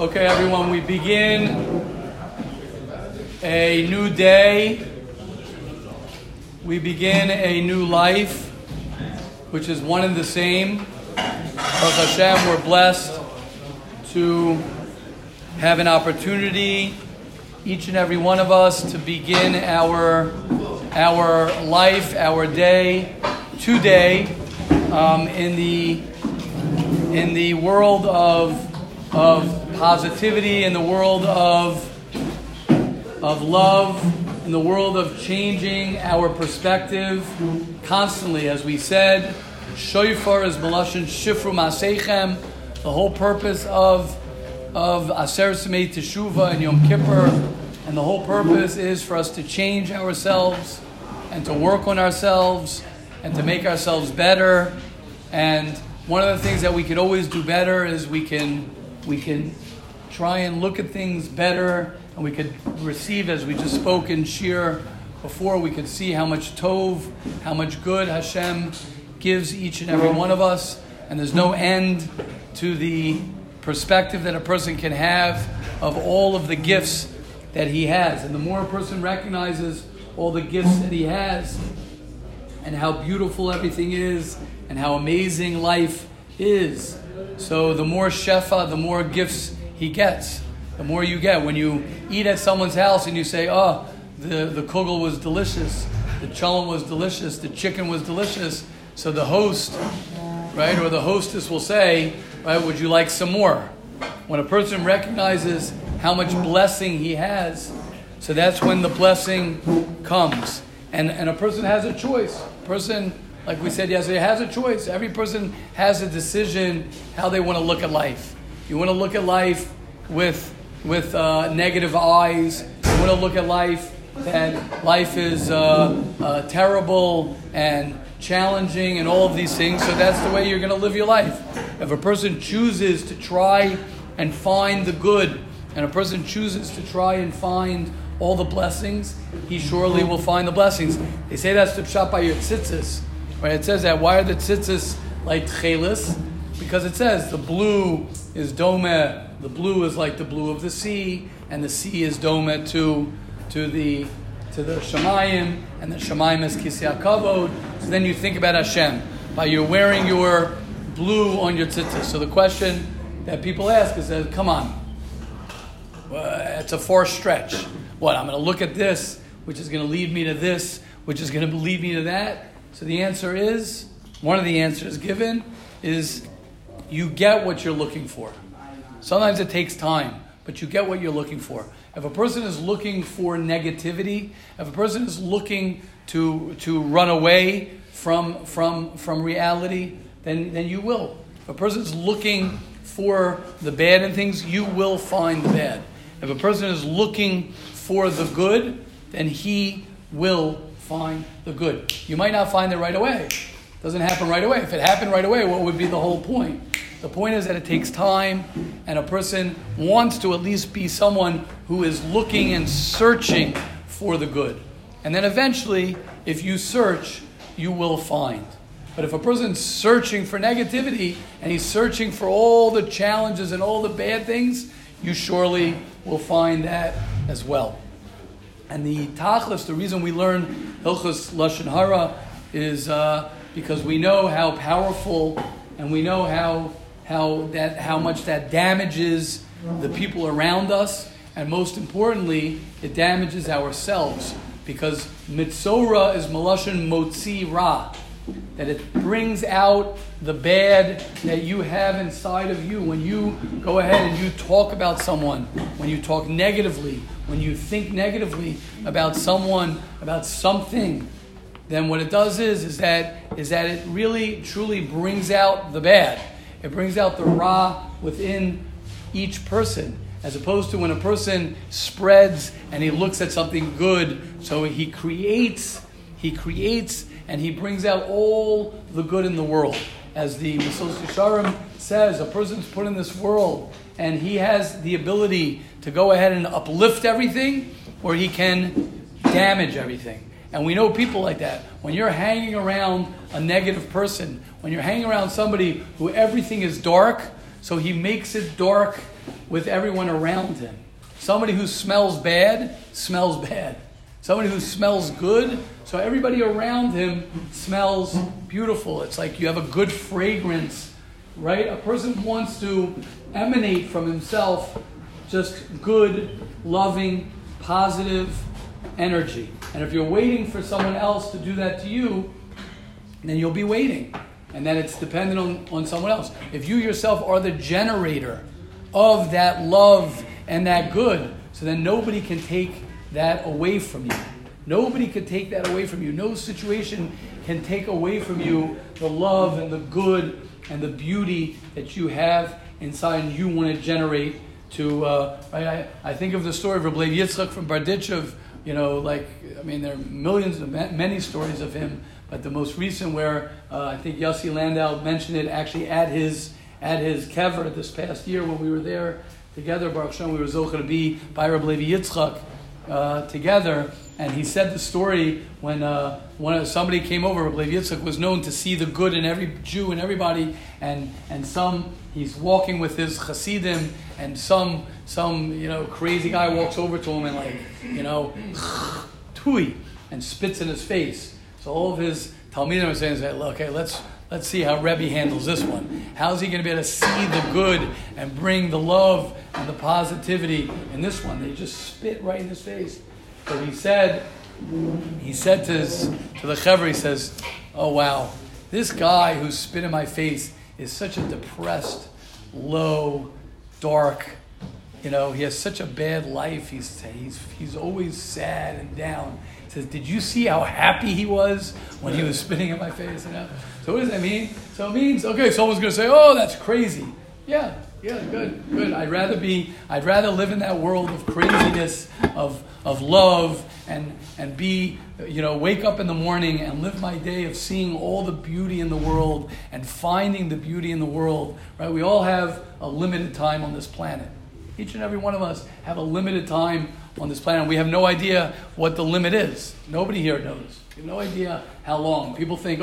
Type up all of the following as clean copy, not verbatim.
Okay, everyone, we begin a new day. We begin a new life, which is one and the same. Baruch Hashem, we're blessed to have an opportunity, each and every one of us, to begin our life, our day, today, in the world of positivity, in the world of love, in the world of changing our perspective constantly. As we said, shofar is melashon shifru maseichem. The whole purpose of Aser Samei Teshuvah and Yom Kippur, and the whole purpose is for us to change ourselves and to work on ourselves and to make ourselves better. And one of the things that we could always do better is we can try and look at things better, and we could receive, as we just spoke in Shir before, we could see how much Tov, how much good Hashem gives each and every one of us. And there's no end to the perspective that a person can have of all of the gifts that he has. And the more a person recognizes all the gifts that he has and how beautiful everything is and how amazing life is, so the more shefa, the more gifts he gets, the more you get. When you eat at someone's house and you say, oh, the kugel was delicious, the challah was delicious, the chicken was delicious, so the host, right, or the hostess will say, right, would you like some more? When a person recognizes how much blessing he has, so that's when the blessing comes. And a person has a choice. A person, like we said yesterday, has a choice. Every person has a decision how they want to look at life. You want to look at life with negative eyes. You want to look at life that life is terrible and challenging and all of these things. So that's the way you're going to live your life. If a person chooses to try and find the good, and a person chooses to try and find all the blessings, he surely will find the blessings. They say that's the pshat by your tzitzis, right? It says that. Why are the tzitzis like tchelis? Because it says the blue is domeh. The blue is like the blue of the sea, and the sea is domeh to the Shemayim, and the Shemayim is Kisei HaKavod. So then you think about Hashem by you're wearing your blue on your tzitzis. So the question that people ask is, come on, it's a far stretch. What, I'm going to look at this, which is going to lead me to this, which is going to lead me to that? So the answer is, one of the answers given is, you get what you're looking for. Sometimes it takes time, but you get what you're looking for. If a person is looking for negativity, if a person is looking to run away from reality, then you will. If a person is looking for the bad in things, you will find the bad. If a person is looking for the good, then he will find the good. You might not find it right away. It doesn't happen right away. If it happened right away, what would be the whole point? The point is that it takes time, and a person wants to at least be someone who is looking and searching for the good. And then eventually, if you search, you will find. But if a person's searching for negativity, and he's searching for all the challenges and all the bad things, you surely will find that as well. And the tachlis, the reason we learn Hilchos Lashon Hara is because we know how powerful, and we know how much that damages the people around us, and most importantly, it damages ourselves, because mitzora is melashon motzi ra, that it brings out the bad that you have inside of you. When you go ahead and you talk about someone, when you talk negatively, when you think negatively about someone, about something, then what it does is that it really truly brings out the bad. It brings out the ra within each person, as opposed to when a person spreads and he looks at something good, so he creates and he brings out all the good in the world. As the Mesillas Yesharim says, a person's put in this world and he has the ability to go ahead and uplift everything, or he can damage everything. And we know people like that. When you're hanging around a negative person, when you're hanging around somebody who everything is dark, So he makes it dark with everyone around him. Somebody who smells bad, smells bad. Somebody who smells good, so everybody around him smells beautiful. It's like you have a good fragrance, right? A person wants to emanate from himself just good, loving, positive energy. And if you're waiting for someone else to do that to you, then you'll be waiting. And then it's dependent on someone else. If you yourself are the generator of that love and that good, so then nobody can take that away from you. Nobody can take that away from you. No situation can take away from you the love and the good and the beauty that you have inside and you want to generate to... I think of the story of Reb Levi Yitzchak from Barditchev. You know, like, I mean, there are millions of many stories of him, but the most recent where I think Yossi Landau mentioned it actually at his kever this past year when we were there together, Baruch Hashem, we were zocher to be by Reb Levi Yitzchak together, and he said the story when somebody came over. Reb Levi Yitzchak was known to see the good in every Jew and everybody, and some he's walking with his Hasidim, and some crazy guy walks over to him and tui, and spits in his face. So all of his Talmidim are saying, okay, let's see how Rebbe handles this one. How's he going to be able to see the good and bring the love and the positivity in this one? They just spit right in his face. So he said to the Chaver, he says, oh wow, this guy who spit in my face is such a depressed, low, dark, he has such a bad life. He's always sad and down. Says, did you see how happy he was when he was spitting in my face? So what does that mean? So it means, okay, someone's going to say, oh, that's crazy. Yeah, good. I'd rather live in that world of craziness, of love, and be, wake up in the morning and live my day of seeing all the beauty in the world and finding the beauty in the world, right? We all have a limited time on this planet. Each and every one of us have a limited time on this planet. We have no idea what the limit is. Nobody here knows. You have no idea how long. People think,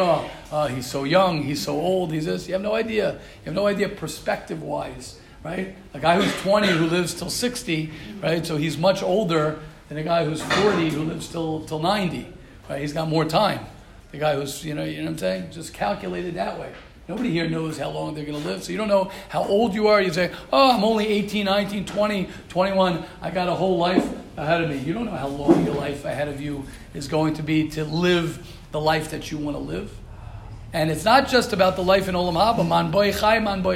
he's so young, he's so old, he's this. You have no idea. You have no idea perspective-wise, right? A guy who's 20 who lives till 60, right? So he's much older than a guy who's 40 who lives till 90, right? He's got more time. The guy who's, you know what I'm saying? Just calculated that way. Nobody here knows how long they're going to live. So you don't know how old you are. You say, I'm only 18, 19, 20, 21. I got a whole life ahead of me. You don't know how long your life ahead of you is going to be to live the life that you want to live. And it's not just about the life in Olam Haba. Man boi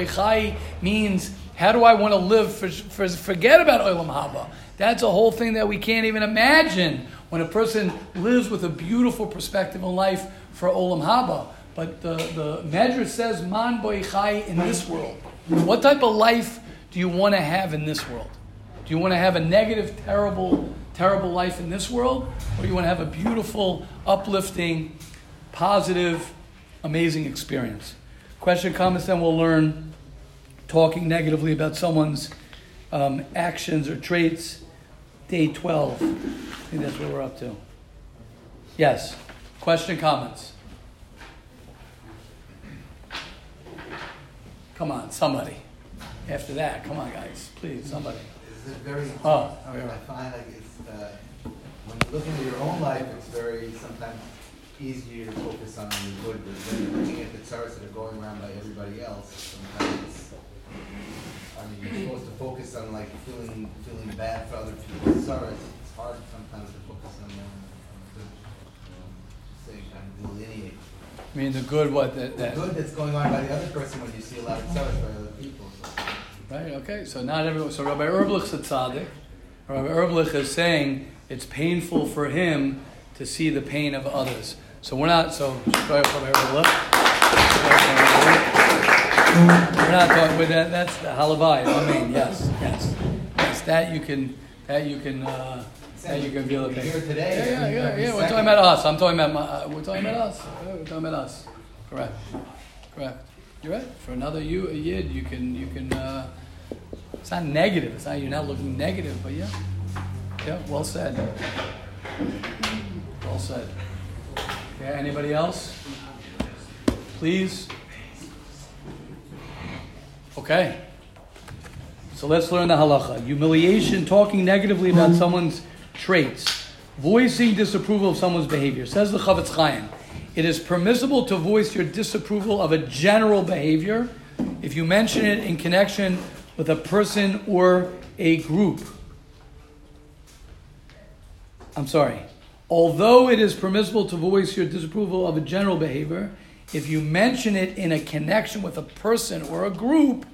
chai means, how do I want to live? Forget about Olam Haba. That's a whole thing that we can't even imagine when a person lives with a beautiful perspective on life for Olam Haba. But the Medrash says, man boi chai, in this world. What type of life do you want to have in this world? Do you want to have a negative, terrible, terrible life in this world? Or do you want to have a beautiful, uplifting, positive, amazing experience? Question, comments, then we'll learn talking negatively about someone's actions or traits. Day 12. I think that's what we're up to. Yes. Question, comments. Come on, somebody. After that, come on, guys. Please, somebody. Is it very... I find like it's... when you look into your own life, it's very sometimes easier to focus on the good. But when you're looking at the charts that are going around by everybody else, sometimes it's... you're supposed to focus on like feeling bad for other people's sorrows. It's hard sometimes to focus on the good. Kind of delineate. I mean, the good what? The good that's going on by the other person when you see a lot of tzaddik by other people. So. Right, okay. So not everyone. So Rabbi Erblich's a tzaddik. Rabbi Erblich is saying it's painful for him to see the pain of others. So we're not, we're not talking with that. That's the halavai. I mean, yes. That you can feel the pain. Here today, yeah. We're talking about us. We're talking about us. Correct. You're right. For another a yid, you can. It's not negative. It's not. You're not looking negative. But yeah. Well said. Yeah. Anybody else? Please. Okay. So let's learn the halacha. Humiliation, talking negatively about someone's traits. Voicing disapproval of someone's behavior. Says the Chafetz Chaim, it is permissible to voice your disapproval of a general behavior if you mention it in connection with a person or a group. Although it is permissible to voice your disapproval of a general behavior, if you mention it in a connection with a person or a group,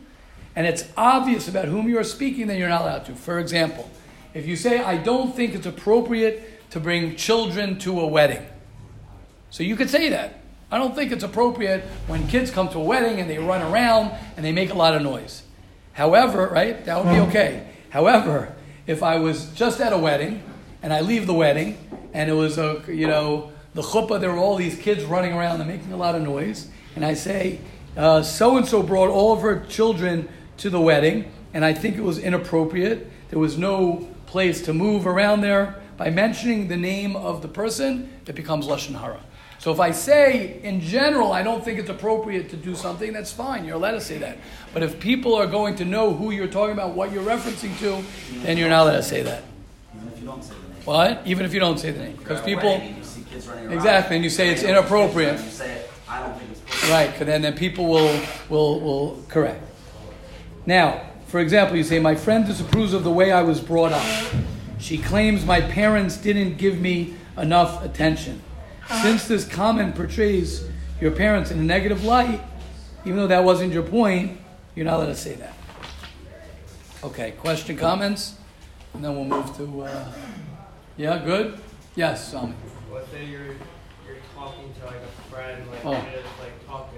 and it's obvious about whom you are speaking, then you're not allowed to. For example, if you say, I don't think it's appropriate to bring children to a wedding. So you could say that. I don't think it's appropriate when kids come to a wedding and they run around and they make a lot of noise. However, right, that would be okay. However, if I was just at a wedding and I leave the wedding and it was, the chuppah, there were all these kids running around and making a lot of noise, and I say, so-and-so brought all of her children to the wedding and I think it was inappropriate. There was no place to move around there. By mentioning the name of the person, it becomes lashon hara. So if I say, in general, I don't think it's appropriate to do something, that's fine. You're allowed to say that. But if people are going to know who you're talking about, what you're referencing to, then you're not allowed to say that. Even if you don't say the name. What? Even if you don't say the name. Because people... And you see kids running around. Exactly, and you say it's inappropriate. You say it, I don't think it's appropriate. Right, and then people will correct. Now, for example, you say, my friend disapproves of the way I was brought up. She claims my parents didn't give me enough attention. Since this comment portrays your parents in a negative light, even though that wasn't your point, you're not allowed to say that. Okay, question, comments? And then we'll move to... yeah, good? Yes, Sami. Let's say you're talking to a friend, talking,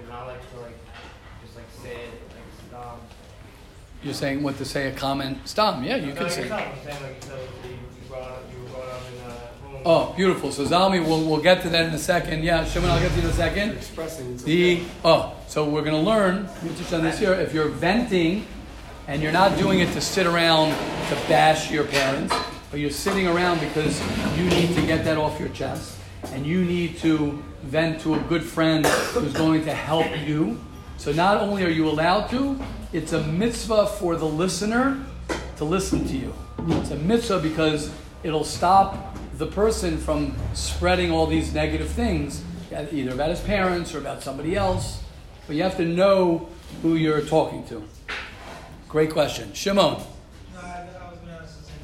not just say it, stop. You're saying what to say, a comment? Stop, yeah, you can say it. Oh, beautiful. So Zalmi, we'll get to that in a second. Yeah, Shimon, I'll get to you in a second. So we're going to learn, this year, if you're venting and you're not doing it to sit around to bash your parents, but you're sitting around because you need to get that off your chest and you need to vent to a good friend who's going to help you. So not only are you allowed to, it's a mitzvah for the listener to listen to you. It's a mitzvah because it'll stop the person from spreading all these negative things, either about his parents or about somebody else. But you have to know who you're talking to. Great question. Shimon. No, I was going to ask the same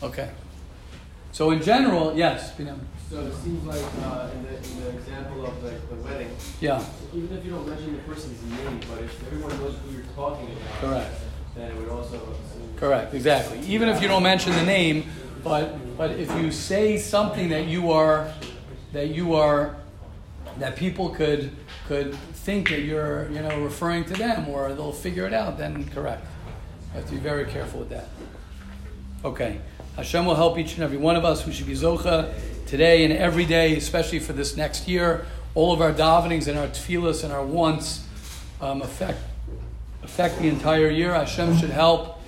thing. Okay. So in general, yes. So it seems like in the example of the wedding, even if you don't mention the person's name, but if everyone knows who you're talking about, correct, then it would also... Correct, exactly. Even if you don't mention the name, but if you say something that people could think that you're referring to them or they'll figure it out, then correct. You have to be very careful with that. Okay. Hashem will help each and every one of us. We should be Zocha today and every day, especially for this next year. All of our davenings and our tefillas and our wants affect the entire year. Hashem should help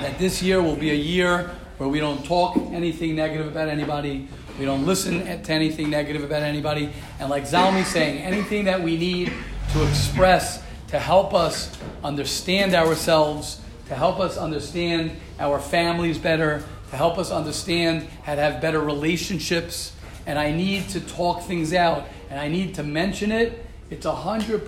that this year will be a year where we don't talk anything negative about anybody. We don't listen to anything negative about anybody. And like Zalmi's saying, anything that we need to express to help us understand ourselves, to help us understand our families better, to help us understand how to have better relationships. And I need to talk things out, and I need to mention it. It's 100%,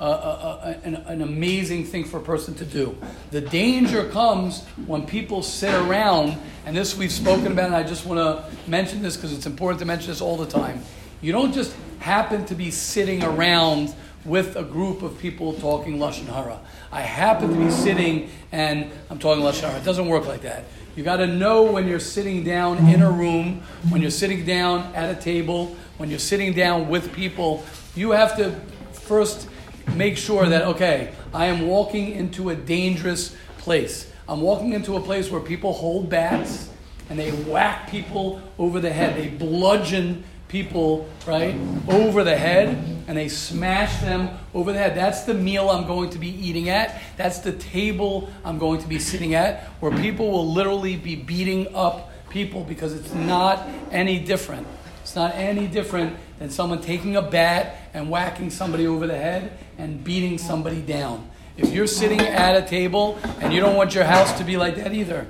an amazing thing for a person to do. The danger comes when people sit around, and this we've spoken about, and I just want to mention this because it's important to mention this all the time. You don't just happen to be sitting around with a group of people talking Lashon Hara. I happen to be sitting and I'm talking Lashon Hara. It doesn't work like that. You got to know when you're sitting down in a room, when you're sitting down at a table, when you're sitting down with people, you have to first make sure that, okay, I am walking into a dangerous place. I'm walking into a place where people hold bats and they whack people over the head. They bludgeon people, right, over the head, and they smash them over the head. That's the meal I'm going to be eating at. That's the table I'm going to be sitting at, where people will literally be beating up people because it's not any different. It's not any different than someone taking a bat and whacking somebody over the head and beating somebody down. If you're sitting at a table and you don't want your house to be like that either.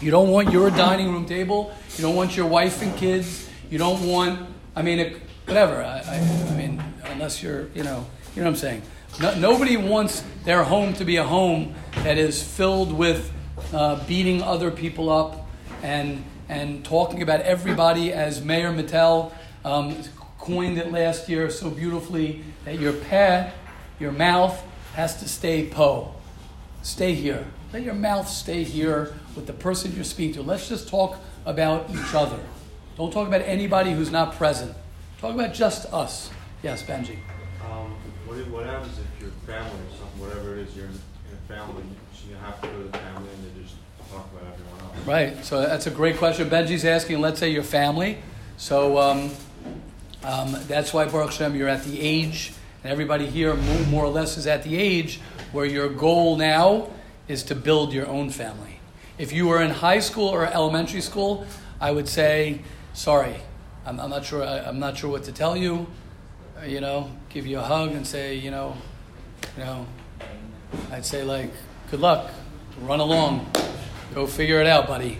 You don't want your dining room table. You don't want your wife and kids. You don't want, whatever. I mean, unless you're, you know what I'm saying. No, nobody wants their home to be a home that is filled with beating other people up and talking about everybody, as Mayor Mattel coined it last year so beautifully, that your mouth has to stay po. Stay here. Let your mouth stay here with the person you're speaking to. Let's just talk about each other. Don't talk about anybody who's not present. Talk about just us. Yes, Benji. What happens if your family or something, whatever it is, you're in a family, you have to go to the family and they just talk about everyone else? Right. So that's a great question. Benji's asking, let's say your family. So that's why, Baruch Hashem, you're at the age, and everybody here more or less is at the age where your goal now is to build your own family. If you were in high school or elementary school, I would say, sorry, I'm not sure. I'm not sure what to tell you. Give you a hug and say, I'd say good luck, run along, go figure it out, buddy.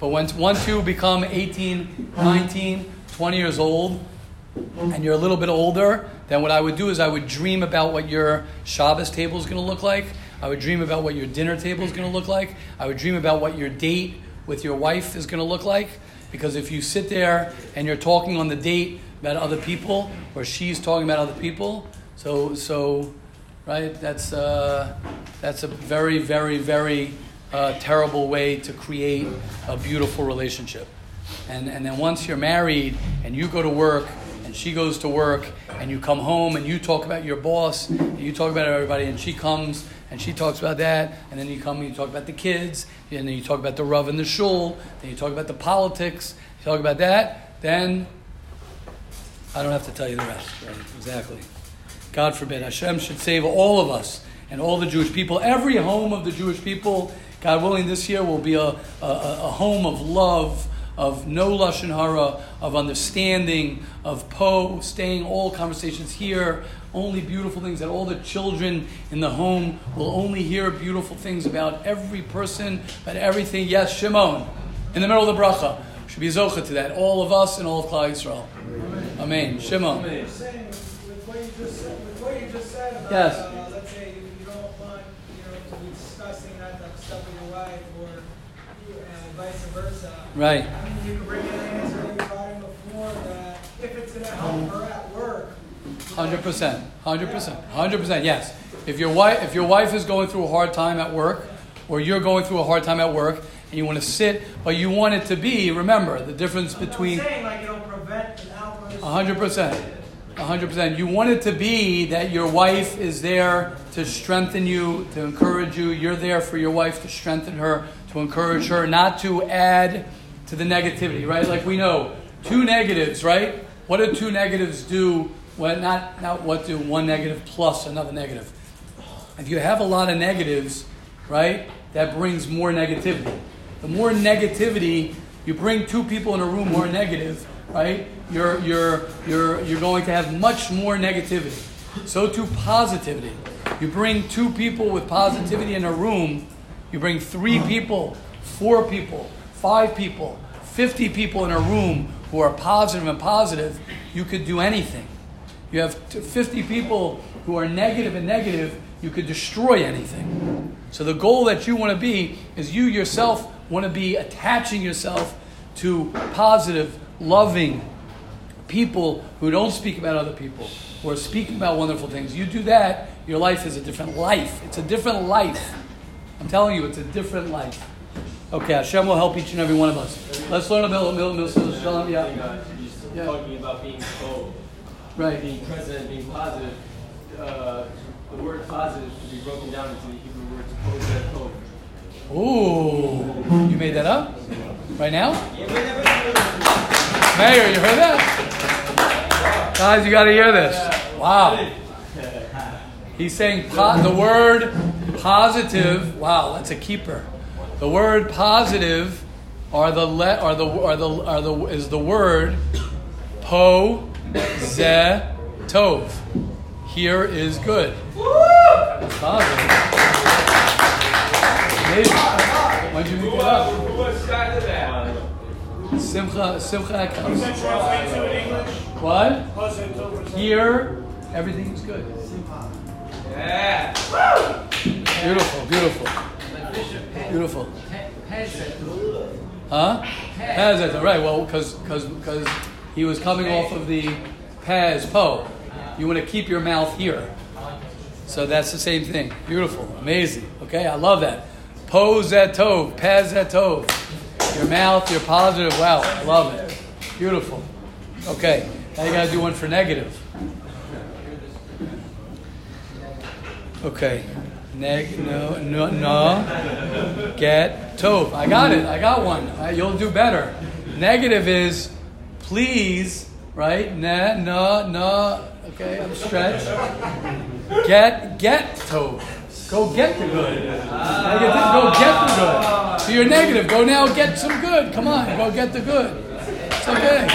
But once you become 18, 19, 20 years old, and you're a little bit older, then what I would do is I would dream about what your Shabbos table is going to look like. I would dream about what your dinner table is going to look like. I would dream about what your date with your wife is going to look like. Because if you sit there and you're talking on the date about other people, or she's talking about other people, so right, that's a very, very, very terrible way to create a beautiful relationship. And then once you're married and you go to work and she goes to work and you come home and you talk about your boss and you talk about everybody, and she comes and she talks about that, and then you come and you talk about the kids, and then you talk about the Rav and the Shul, then you talk about the politics, you talk about that, then I don't have to tell you the rest. Right? Exactly. God forbid. Hashem should save all of us and all the Jewish people. Every home of the Jewish people, God willing, this year will be a home of love, of no lashon hara, of understanding, of po, staying all conversations here, only beautiful things, that all the children in the home will only hear beautiful things about every person, about everything. Yes, Shimon, in the middle of the bracha, should be zocha to that, all of us and all of Klal Yisrael. Amen. Amen. Shimon. Amen. With what you just said about, yes. Let's say you don't want to be discussing that stuff with your wife or vice versa. Right. You can bring in an answer that you brought in before, that if it's in a home or at work. 100%. Yes. If your wife is going through a hard time at work, or you're going through a hard time at work, and you want to sit, but you want it to be. Remember the difference between. I'm saying it'll prevent an outburst. 100%. You want it to be that your wife is there to strengthen you, to encourage you. You're there for your wife to strengthen her, to encourage her, not to add to the negativity. Right? Like we know, two negatives. Right? What do two negatives do? Well, not what do one negative plus another negative. If you have a lot of negatives, right, that brings more negativity. The more negativity you bring, two people in a room who are negative, right, you're going to have much more negativity. So too positivity. You bring two people with positivity in a room, you bring 3 people, 4 people, 5 people, 50 people in a room who are positive and positive, you could do anything. You have 50 people who are negative and negative, you could destroy anything. So the goal that you want to be is you yourself want to be attaching yourself to positive, loving people who don't speak about other people, who are speaking about wonderful things. You do that, your life is a different life. It's a different life. I'm telling you, it's a different life. Okay, Hashem will help each and every one of us. Let's learn about Mesillas Yesharim. You're talking about being bold. Right. Being present, being positive, the word positive should be broken down into the Hebrew words pozeto. Ooh, you made that up? Right now? Mayor, you heard that? Guys, you got to hear this. Wow. He's saying the word positive. Wow, that's a keeper. The word positive is the word po. Ze tov. Here is good. Why'd you make that? Who was that? Simcha comes. Does that translate to in English? What? Here, everything is good. Simcha. Yeah. Beautiful. Huh? Pez, right? Well, because he was coming off of the Pez Po. You want to keep your mouth here. So that's the same thing. Beautiful, amazing. Okay, I love that. Pozetov, Pazetov. Your mouth, your positive. Wow, I love it. Beautiful. Okay, now you gotta do one for negative. Okay. No. Get tov. I got it. I got one. You'll do better. Negative is please, right? No. Okay, I'm stretched. Get tov. Go get the good. Go get the good. So you're negative. Go now get some good. Come on, go get the good. It's okay.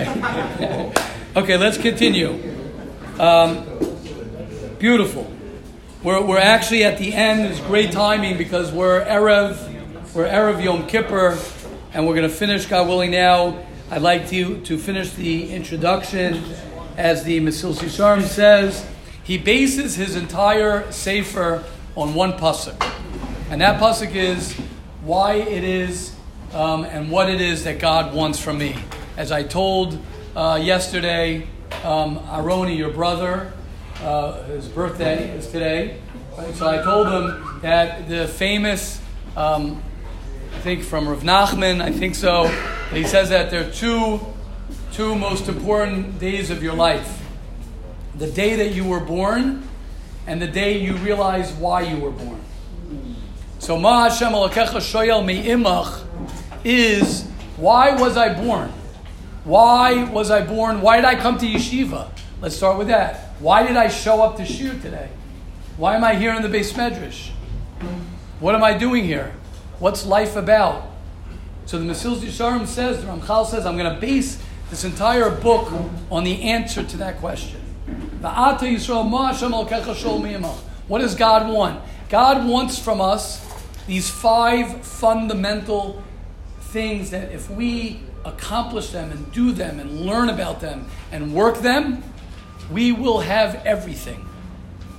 Thank you. Okay, let's continue. Beautiful. We're actually at the end. It's great timing because we're Erev Yom Kippur, and we're going to finish, God willing, now. I'd like to finish the introduction. As the Mesillas Yesharim says, he bases his entire sefer on one pasuk, and that pasuk is why it is and what it is that God wants from me. As I told yesterday, Aroni, your brother, his birthday is today, right? So I told him that the famous, I think from Rav Nachman, I think so, he says that there are two most important days of your life. The day that you were born and the day you realize why you were born. So Ma Hashem Elokecha Shoyel Me'imach is, why was I born? Why did I come to yeshiva? Let's start with that. Why did I show up to shir today? Why am I here in the Beis Medrash? What am I doing here? What's life about? So the Mesillas Yesharim says, the Ramchal says, I'm going to base this entire book on the answer to that question. What does God want? God wants from us these 5 fundamental things that if we accomplish them and do them and learn about them and work them, we will have everything.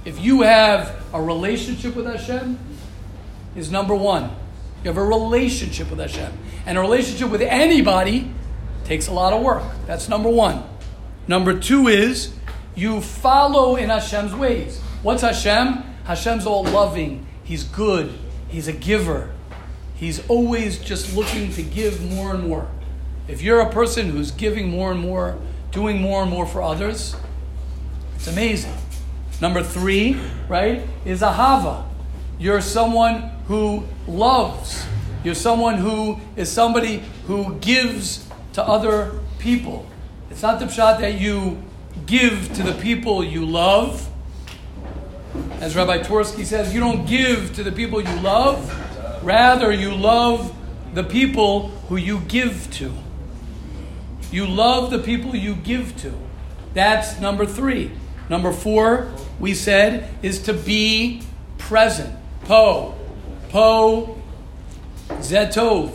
If you have a relationship with Hashem, is number 1. You have a relationship with Hashem. And a relationship with anybody takes a lot of work. That's number 1. Number 2 is you follow in Hashem's ways. What's Hashem? Hashem's all loving. He's good. He's a giver. He's always just looking to give more and more. If you're a person who's giving more and more, doing more and more for others, it's amazing. Number 3, right, is ahava. You're someone who loves. You're someone who is somebody who gives to other people. It's not the pshat that you give to the people you love. As Rabbi Tversky says, you don't give to the people you love. Rather, you love the people who you give to. You love the people you give to. That's number 3. Number 4, we said, is to be present. Po, zetov.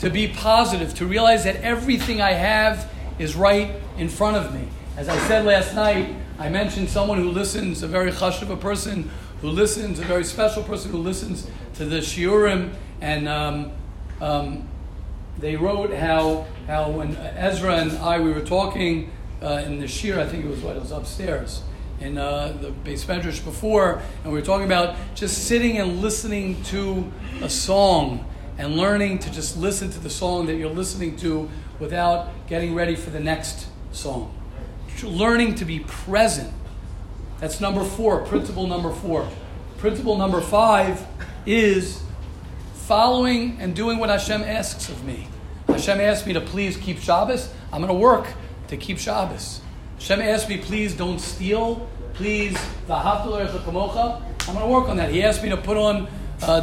To be positive, to realize that everything I have is right in front of me. As I said last night, I mentioned someone who listens, a very chashuv person who listens, a very special person who listens to the shiurim, and they wrote how when Ezra and I, we were talking in the shir, I think it was upstairs, in the Beis Medrash before, and we were talking about just sitting and listening to a song, and learning to just listen to the song that you're listening to without getting ready for the next song. Learning to be present. That's number 4, principle number 4. Principle number 5 is following and doing what Hashem asks of me. Hashem asked me to please keep Shabbos. I'm going to work to keep Shabbos. Hashem asked me, please don't steal. Please, v'ahavta l'orecha kamocha. I'm going to work on that. He asked me to put on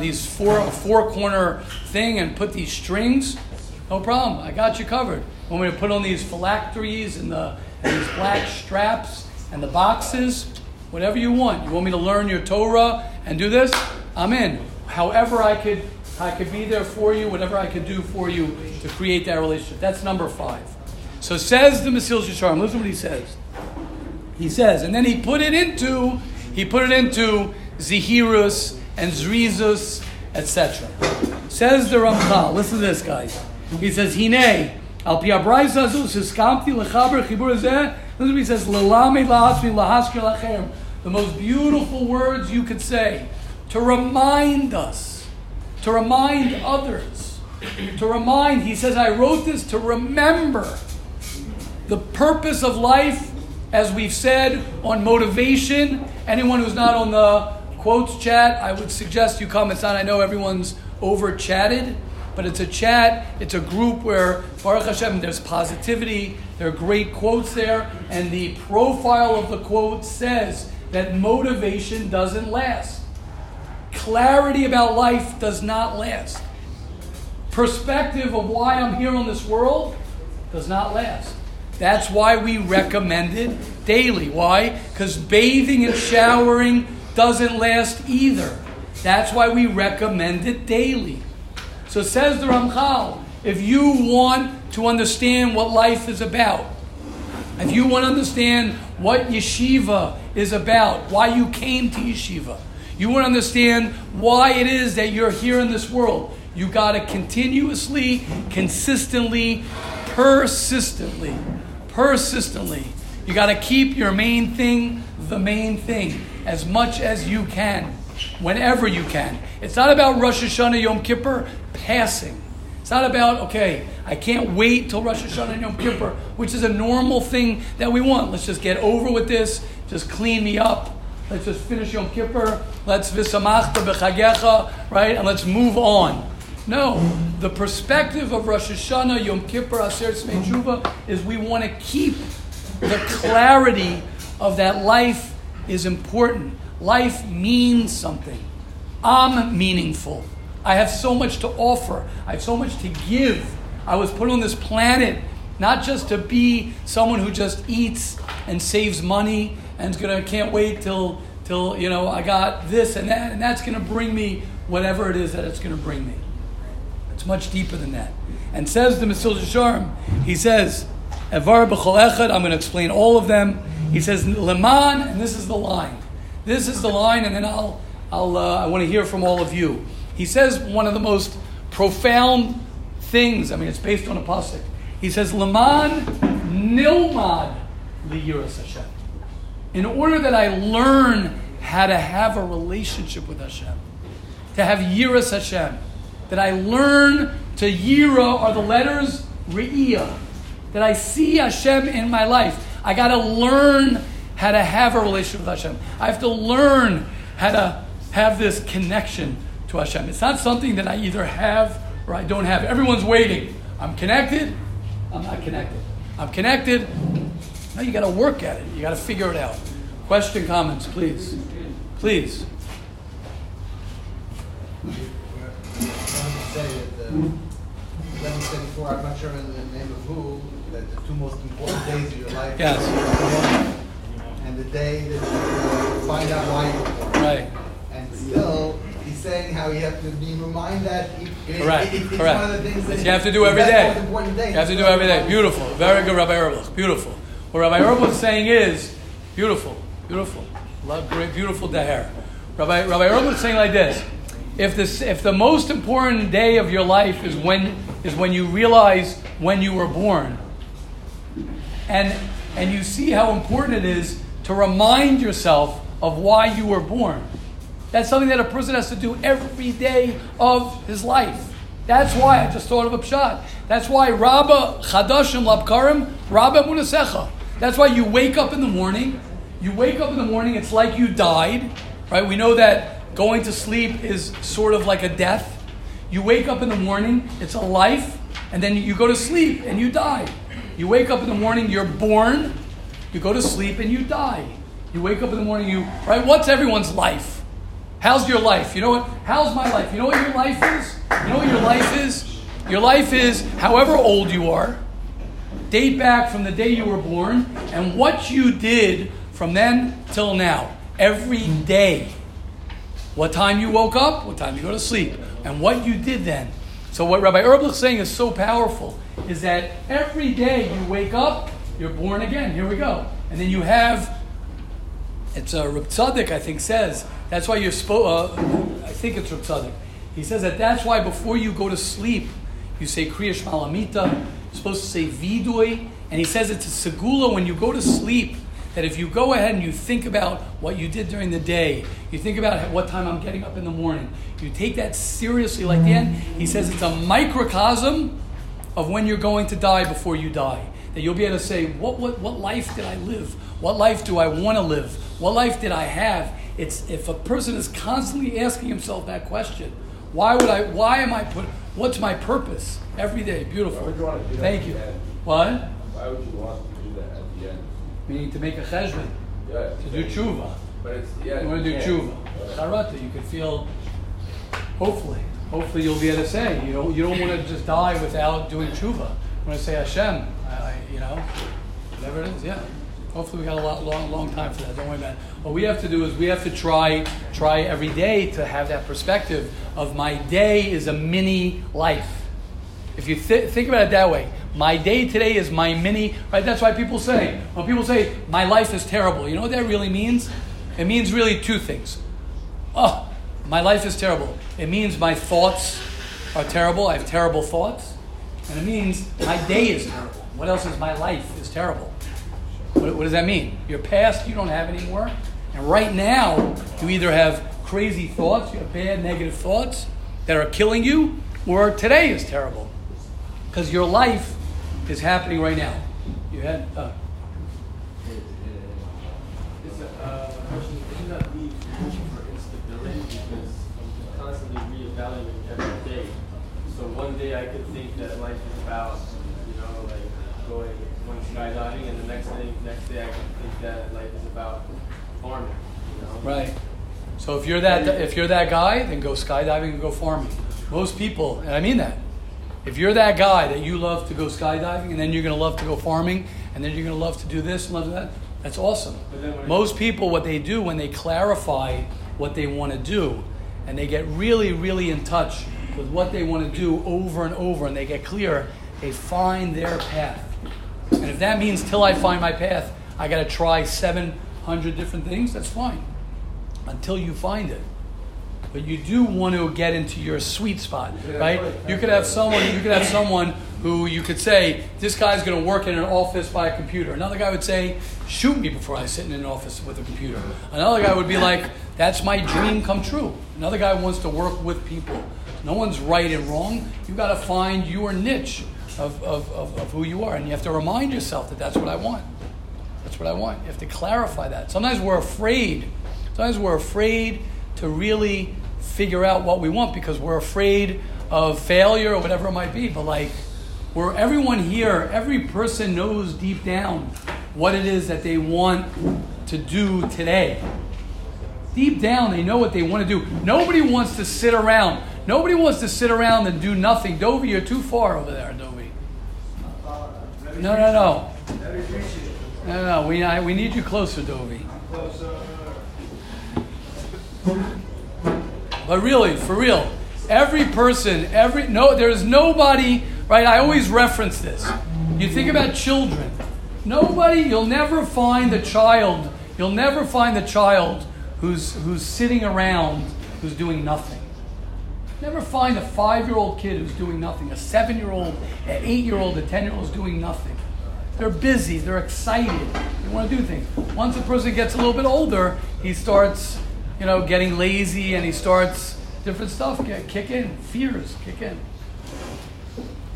these four-corner thing and put these strings. No problem. I got you covered. When we put on these phylacteries and these black straps and the boxes, whatever you want. You want me to learn your Torah and do this? I'm in. However I could be there for you, whatever I could do for you to create that relationship. That's number 5. So says the Mesillas Yesharim. Listen to what he says. He says, and then he put it into Zihirus and Zrizus, etc. Says the Ramchal. Listen to this, guys. He says, Hine, Al Pi HaBraisa Azu, Siskamti L'chaber Chibur Zeh. Listen to what he says. L'lamid L'hasmi L'hasker L'chem. The most beautiful words you could say to remind us, to remind others, to remind. He says, I wrote this to remember the purpose of life, as we've said, on motivation. Anyone who's not on the quotes chat, I would suggest you come. It's not, I know everyone's over-chatted, but it's a chat. It's a group where, Baruch Hashem, there's positivity. There are great quotes there. And the profile of the quote says that motivation doesn't last. Clarity about life does not last. Perspective of why I'm here on this world does not last. That's why we recommend it daily. Why? Because bathing and showering doesn't last either. That's why we recommend it daily. So says the Ramchal, if you want to understand what life is about, if you want to understand what yeshiva is about, why you came to yeshiva, you want to understand why it is that you're here in this world, you got to continuously, consistently, persistently. You got to keep your main thing, the main thing, as much as you can, whenever you can. It's not about Rosh Hashanah, Yom Kippur, passing. It's not about, okay, I can't wait till Rosh Hashanah and Yom Kippur, which is a normal thing that we want. Let's just get over with this. Just clean me up. Let's just finish Yom Kippur. Let's v'samachta b'chagecha, right? And let's move on. No, the perspective of Rosh Hashanah, Yom Kippur, Aser Tzmei Tshuva is we want to keep the clarity of that life is important. Life means something. I'm meaningful. I have so much to offer. I have so much to give. I was put on this planet not just to be someone who just eats and saves money and can't wait till you know I got this and that and that's going to bring me whatever it is that it's going to bring me. It's much deeper than that. And says the Mesillas Yesharim, he says, Evar b'chol echad, I'm going to explain all of them. He says, Leman, and this is the line. This is the line, and then I want to hear from all of you. He says one of the most profound things. I mean, it's based on a pasuk. He says, Leman nilmad liyiras Hashem. In order that I learn how to have a relationship with Hashem, to have yiras Hashem, that I learn to yira are the letters re'iyah. That I see Hashem in my life. I got to learn how to have a relationship with Hashem. I have to learn how to have this connection to Hashem. It's not something that I either have or I don't have. Everyone's waiting. I'm connected. I'm not connected. I'm connected. Now you got to work at it. You got to figure it out. Question, comments, please. Please. Before, I'm not sure in the name of who, that the two most important days of your life, yes, and the day that you find out why you were born. Right. And still, he's saying how you have to be reminded that it's one of the things that you have to do every day. You have to do every day. Beautiful. Very good, Rabbi Erblich. Beautiful. What Rabbi Erblich is saying is, beautiful. Love, great, beautiful daher. Rabbi Erblich is saying like this. If the most important day of your life is when you realize when you were born, and you see how important it is to remind yourself of why you were born, that's something that a person has to do every day of his life. That's why I just thought of a pshat. That's why Rabba Chadashim Labkarim Rabba Munasecha. That's why you wake up in the morning. It's like you died, right? We know that. Going to sleep is sort of like a death. You wake up in the morning, it's a life, and then you go to sleep and you die. You wake up in the morning, you're born, you go to sleep and you die. You wake up in the morning, right? What's everyone's life? How's your life? You know what? How's my life? You know what your life is? Your life is, however old you are, date back from the day you were born, and what you did from then till now, every day. What time you woke up, what time you go to sleep, and what you did then. So what Rabbi Ehrlich is saying is so powerful, is that every day you wake up, you're born again. Here we go. And then you have, it's Reb Tzaddik, I think, says, that's why you're, I think it's Reb Tzaddik. He says that's why before you go to sleep, you say Kriya Shema Lamita, you're supposed to say Vidui, and he says it's a segula when you go to sleep, that if you go ahead and you think about what you did during the day, you think about what time I'm getting up in the morning, you take that seriously like the end, he says it's a microcosm of when you're going to die before you die. That you'll be able to say, what life did I live? What life do I want to live? What life did I have? It's if a person is constantly asking himself that question, what's my purpose every day? Beautiful. Why would you want to do that? Thank you. What? Why would you want to do that at the end? Meaning to make a cheshbon. Yeah. To do tshuva. But you want to do tshuva. Charata, you could feel, hopefully you'll be able to say, you don't want to just die without doing tshuva. You want to say Hashem, whatever it is, yeah. Hopefully we got a long time for that. Don't worry about it. What we have to do is we have to try every day to have that perspective of my day is a mini life. If you think about it that way, my day today is my mini, right? That's why people say, when people say, my life is terrible, you know what that really means? It means really two things. Oh, my life is terrible. It means my thoughts are terrible. I have terrible thoughts. And it means my day is terrible. What else is my life is terrible? What does that mean? Your past, you don't have anymore. And right now, you either have crazy thoughts, you have bad, negative thoughts that are killing you, or today is terrible. Because your life is happening right now. You had... question. Isn't that we looking for instability because I'm constantly reevaluating every day? So one day I could think that life is about, going... skydiving, and the next day I think that life is about farming. Right. So if you're that guy, then go skydiving and go farming. Most people, and I mean that, if you're that guy that you love to go skydiving, and then you're going to love to go farming, and then you're going to love to do this and love that, that's awesome. Most people, what they do when they clarify what they want to do, and they get really, really in touch with what they want to do over and over, and they get clear, they find their path. And if that means till I find my path, I got to try 700 different things, that's fine. Until you find it. But you do want to get into your sweet spot, right? You could have someone who you could say, this guy's going to work in an office by a computer. Another guy would say, shoot me before I sit in an office with a computer. Another guy would be like, that's my dream come true. Another guy wants to work with people. No one's right and wrong. You got to find your niche. Of who you are, and you have to remind yourself that that's what I want. That's what I want. You have to clarify that. Sometimes we're afraid. Sometimes we're afraid to really figure out what we want because we're afraid of failure or whatever it might be. But everyone here, every person knows deep down what it is that they want to do today. Deep down, they know what they want to do. Nobody wants to sit around. Nobody wants to sit around and do nothing. Dovi, you're too far over there, Dovi. No. We need you closer, Dovi. But really, for real, there is nobody, right? I always reference this. You think about children. You'll never find a child who's sitting around, who's doing nothing. Never find a 5-year-old kid who's doing nothing, a 7-year-old, an 8-year-old, a 10-year-old who's doing nothing. They're busy, they're excited, they want to do things. Once a person gets a little bit older, he starts, getting lazy, and he starts different stuff fears kick in.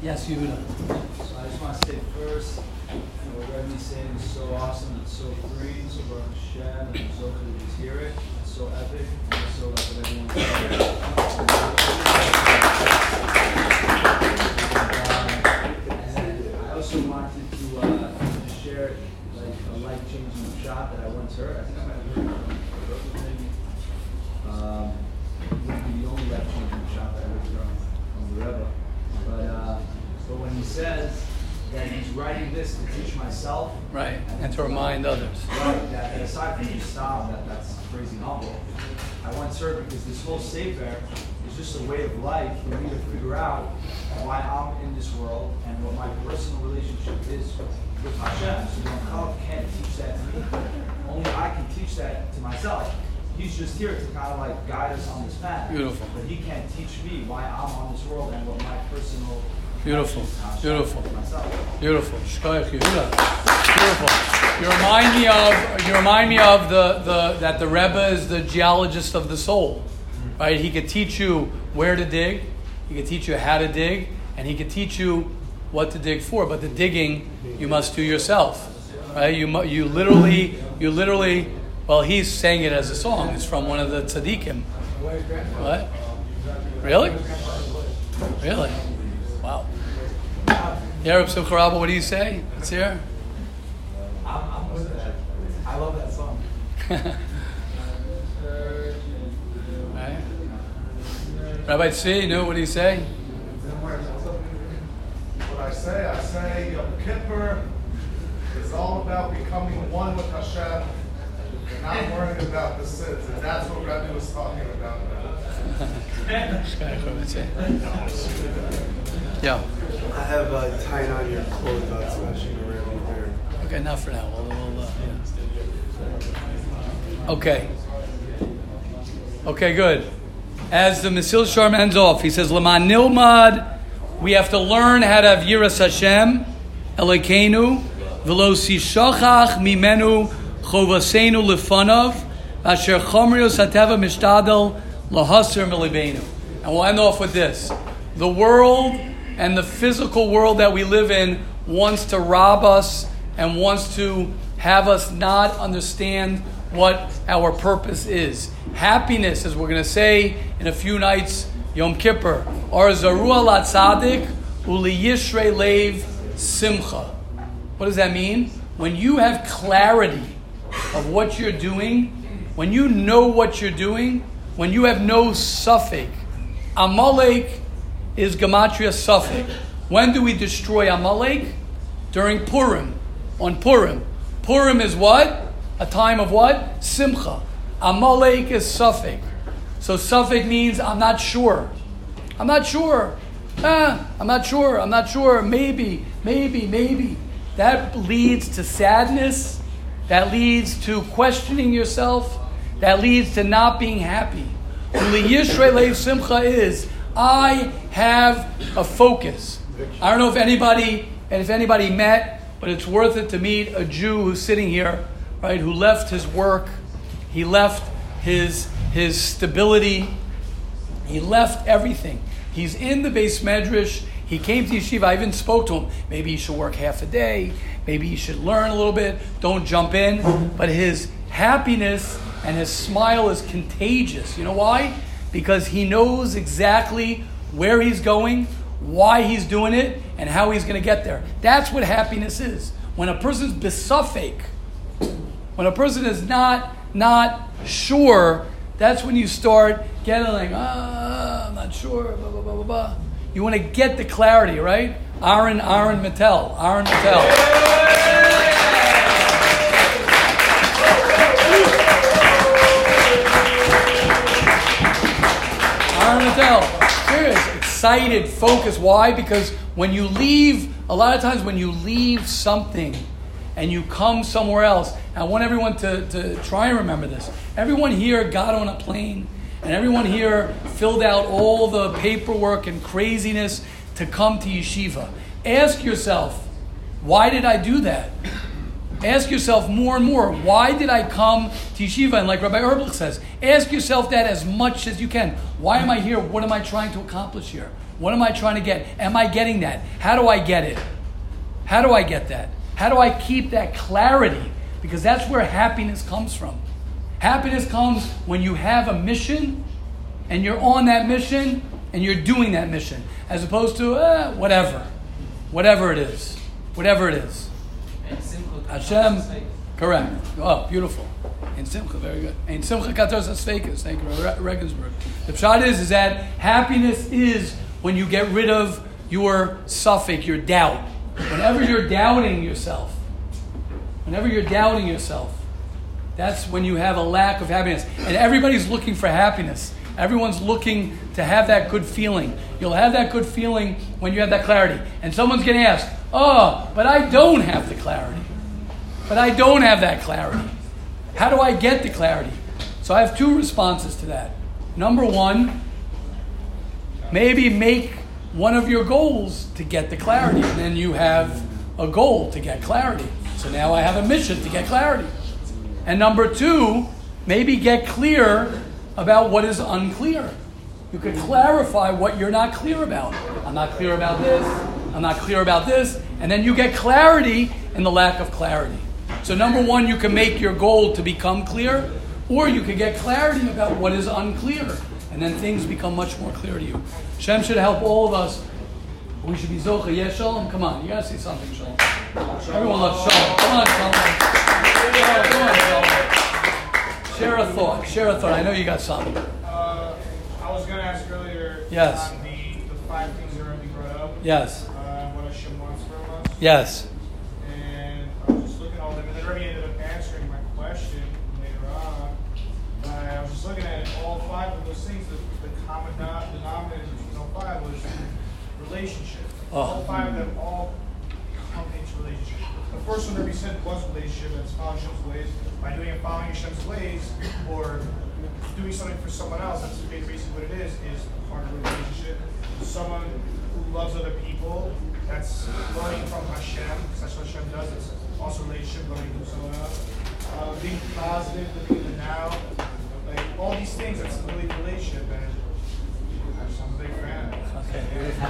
Yes, you know. So I just want to say first, what Reb is saying is so awesome, it's so free, so Baruch Hashem, and so good to hear it. So epic, and so glad that everyone's here. And I also wanted to share a life-changing shot that I once heard. I think I might have heard it. It wouldn't be the only life-changing shot that I heard from the Rebbe. But he says that he's writing this to teach myself. Right, and to remind others. Right, that aside from Yisrael, that's crazy novel. I once heard, because this whole sefer is just a way of life for me to figure out why I'm in this world and what my personal relationship is with Hashem. So Ramchal can't teach that to me. Only I can teach that to myself. He's just here to kind of like guide us on this path. Beautiful. But he can't teach me why I'm on this world and what my personal. Beautiful. Beautiful. Beautiful. Beautiful. You remind me of that the Rebbe is the geologist of the soul, right? He could teach you where to dig, he could teach you how to dig, and he could teach you what to dig for. But the digging you must do yourself, right? You literally. Well, he's saying it as a song. It's from one of the tzaddikim. What? Really? Wow. Yareb Simcha, what do you say? It's here. I'm with that. I love that song. Right. Rabbi Tzvi, what do you say? What I say, Yom Kippur is all about becoming one with Hashem and not worrying about the sins. And that's what Rabbi was talking about. Yeah. I have tied on your clothes about smashing around here. Okay, not for now. We'll Okay. Okay, good. As the Mesillas Yesharim ends off, he says, "Leman nilmad," we have to learn how to have yiras Hashem, Elokeinu, v'lo sishachach mimenu chovaseinu lefanav, asher chomrius hateva mishtadel lahasir milibenu. And we'll end off with this: the world. And the physical world that we live in wants to rob us and wants to have us not understand what our purpose is. Happiness, as we're going to say in a few nights, Yom Kippur, or Zarua la Tzadik Uli Yishrei Lev Simcha. What does that mean? When you have clarity of what you're doing, when you know what you're doing, when you have no suffik. Amalek is gematria Suffolk. When do we destroy Amalek? During Purim. On Purim. Purim is what? A time of what? Simcha. Amalek is Suffolk. So Suffolk means I'm not sure. I'm not sure. I'm not sure. I'm not sure. Maybe. That leads to sadness. That leads to questioning yourself. That leads to not being happy. Uli Yishrei Lev Simcha is I have a focus. I don't know if anybody met, but it's worth it to meet a Jew who's sitting here, right? Who left his work, he left his stability, he left everything. He's in the Beis Medrash. He came to yeshiva. I even spoke to him. Maybe he should work half a day. Maybe he should learn a little bit. Don't jump in. But his happiness and his smile is contagious. You know why? Because he knows exactly where he's going, why he's doing it, and how he's going to get there. That's what happiness is. When a person's besuffic, when a person is not sure, that's when you start getting like, I'm not sure, blah, blah, blah, blah, blah. You want to get the clarity, right? Aaron Mattel. Serious, excited, focused. Why? Because when you leave, a lot of times when you leave something and you come somewhere else, I want everyone to try and remember this. Everyone here got on a plane and everyone here filled out all the paperwork and craziness to come to yeshiva. Ask yourself, why did I do that? Ask yourself more and more, why did I come to yeshiva? And like Rabbi Erblich says, ask yourself that as much as you can. Why am I here? What am I trying to accomplish here? What am I trying to get? Am I getting that? How do I get it? How do I get that? How do I keep that clarity? Because that's where happiness comes from. Happiness comes when you have a mission and you're on that mission and you're doing that mission, as opposed to whatever. Whatever it is. Hashem, correct. Oh, beautiful. Ein Simcha, very good. Ein Simcha Katarz Asfekas. Thank you, Regensburg. The pshat is that happiness is when you get rid of your suffix, your doubt. Whenever you're doubting yourself, that's when you have a lack of happiness. And everybody's looking for happiness. Everyone's looking to have that good feeling. You'll have that good feeling when you have that clarity. And someone's going to ask, oh, but I don't have the clarity. But I don't have that clarity. How do I get the clarity? So I have two responses to that. Number one, maybe make one of your goals to get the clarity. And then you have a goal to get clarity. So now I have a mission to get clarity. And number two, maybe get clear about what is unclear. You could clarify what you're not clear about. I'm not clear about this. I'm not clear about this. And then you get clarity in the lack of clarity. So number one, you can make your goal to become clear, or you can get clarity about what is unclear. And then things become much more clear to you. Shem should help all of us. We should be Zocha. Yeah, Shalom? Come on. You got to say something, Shalom. Everyone loves Shalom. Come on, Shalom. Come on, Shalom. Share a thought. I know you got something. I was going to ask earlier on the five things that already brought up. Yes. What Hashem wants from us. Yes. And I was just looking at all of them. And then Rabbi ended up answering my question later on. I was just looking at it. All five of those things, the common denominator between all five was relationship. All five of them all come into relationship. The first one that we said was relationship, that's following Hashem's ways. By doing and following Hashem's ways, or doing something for someone else, that's basically what it is part of a relationship. Someone who loves other people, that's learning from Hashem, because that's what Hashem does, it's also relationship, learning from someone else. Being positive, living in the now, like all these things, that's really relationship. And I'm a big fan. Okay, beautiful.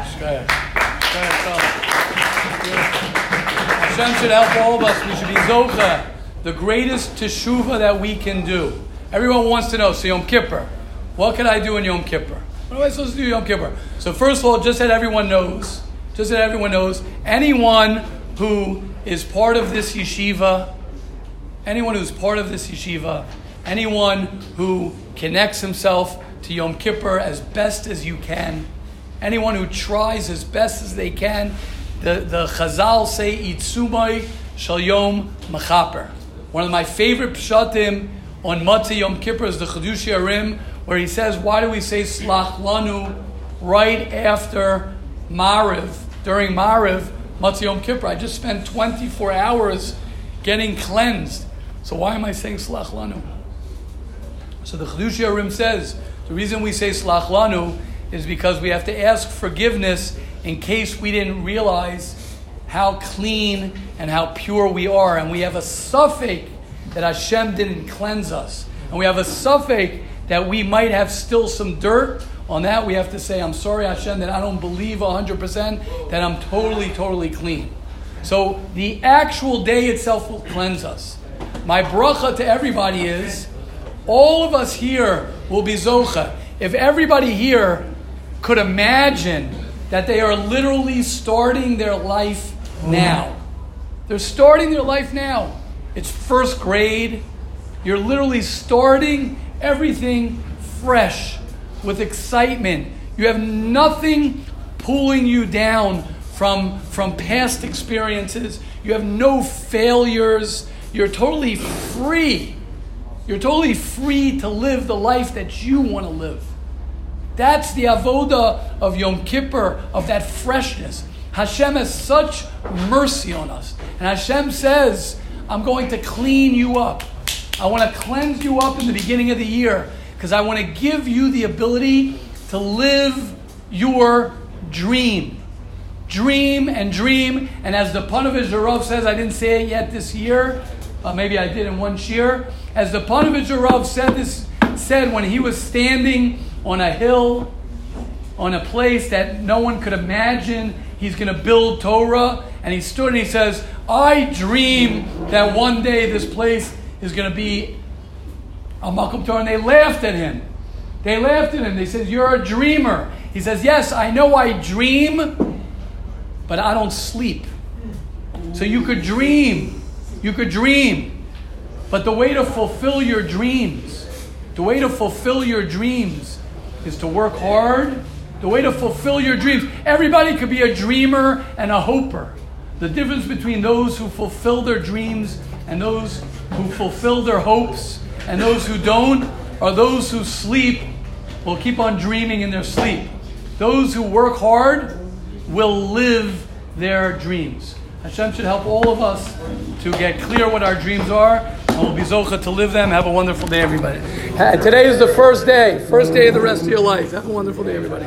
Hashem should help all of us. We should be Zocha, the greatest teshuva that we can do. Everyone wants to know, so Yom Kippur, what can I do in Yom Kippur? What am I supposed to do in Yom Kippur? So first of all, just that everyone knows, anyone who is part of this yeshiva, anyone who connects himself to Yom Kippur as best as you can, anyone who tries as best as they can, the Chazal say, Itzumai Shal Yom Mechaper. One of my favorite pshatim on Matzah Yom Kippur is the Chidush HaRim, where he says, why do we say Slach Lanu right after Mariv, during Mariv, Matzah Yom Kippur? I just spent 24 hours getting cleansed. So why am I saying Slach Lanu? So the Chidush HaRim says, the reason we say Slach Lanu is because we have to ask forgiveness in case we didn't realize how clean and how pure we are. And we have a suffix that Hashem didn't cleanse us. And we have a suffix that we might have still some dirt on that. We have to say, I'm sorry, Hashem, that I don't believe 100% that I'm totally clean. So the actual day itself will cleanse us. My bracha to everybody is, all of us here will be Zocha. If everybody here could imagine that they are literally starting their life now. They're starting their life now. It's first grade. You're literally starting everything fresh with excitement. You have nothing pulling you down from past experiences. You have no failures. You're totally free. You're totally free to live the life that you want to live. That's the avoda of Yom Kippur, of that freshness. Hashem has such mercy on us. And Hashem says, I'm going to clean you up. I want to cleanse you up in the beginning of the year because I want to give you the ability to live your dream. Dream. And as the Ponevezher Rav says, I didn't say it yet this year. Maybe I did in one shir. As the Ponevezher Rav said when he was standing on a hill, on a place that no one could imagine, he's going to build Torah, and he stood and he says, I dream that one day this place is going to be a makom Torah. And they laughed at him. They said, you're a dreamer. He says, yes, I know I dream, but I don't sleep. So you could dream. But the way to fulfill your dreams is to work hard the way to fulfill your dreams. Everybody could be a dreamer and a hoper. The difference between those who fulfill their dreams and those who fulfill their hopes and those who don't are those who sleep will keep on dreaming in their sleep. Those who work hard will live their dreams. Hashem should help all of us to get clear what our dreams are, and we'll be zocha to live them. Have a wonderful day, everybody. Today is the first day of the rest of your life. Have a wonderful day, everybody.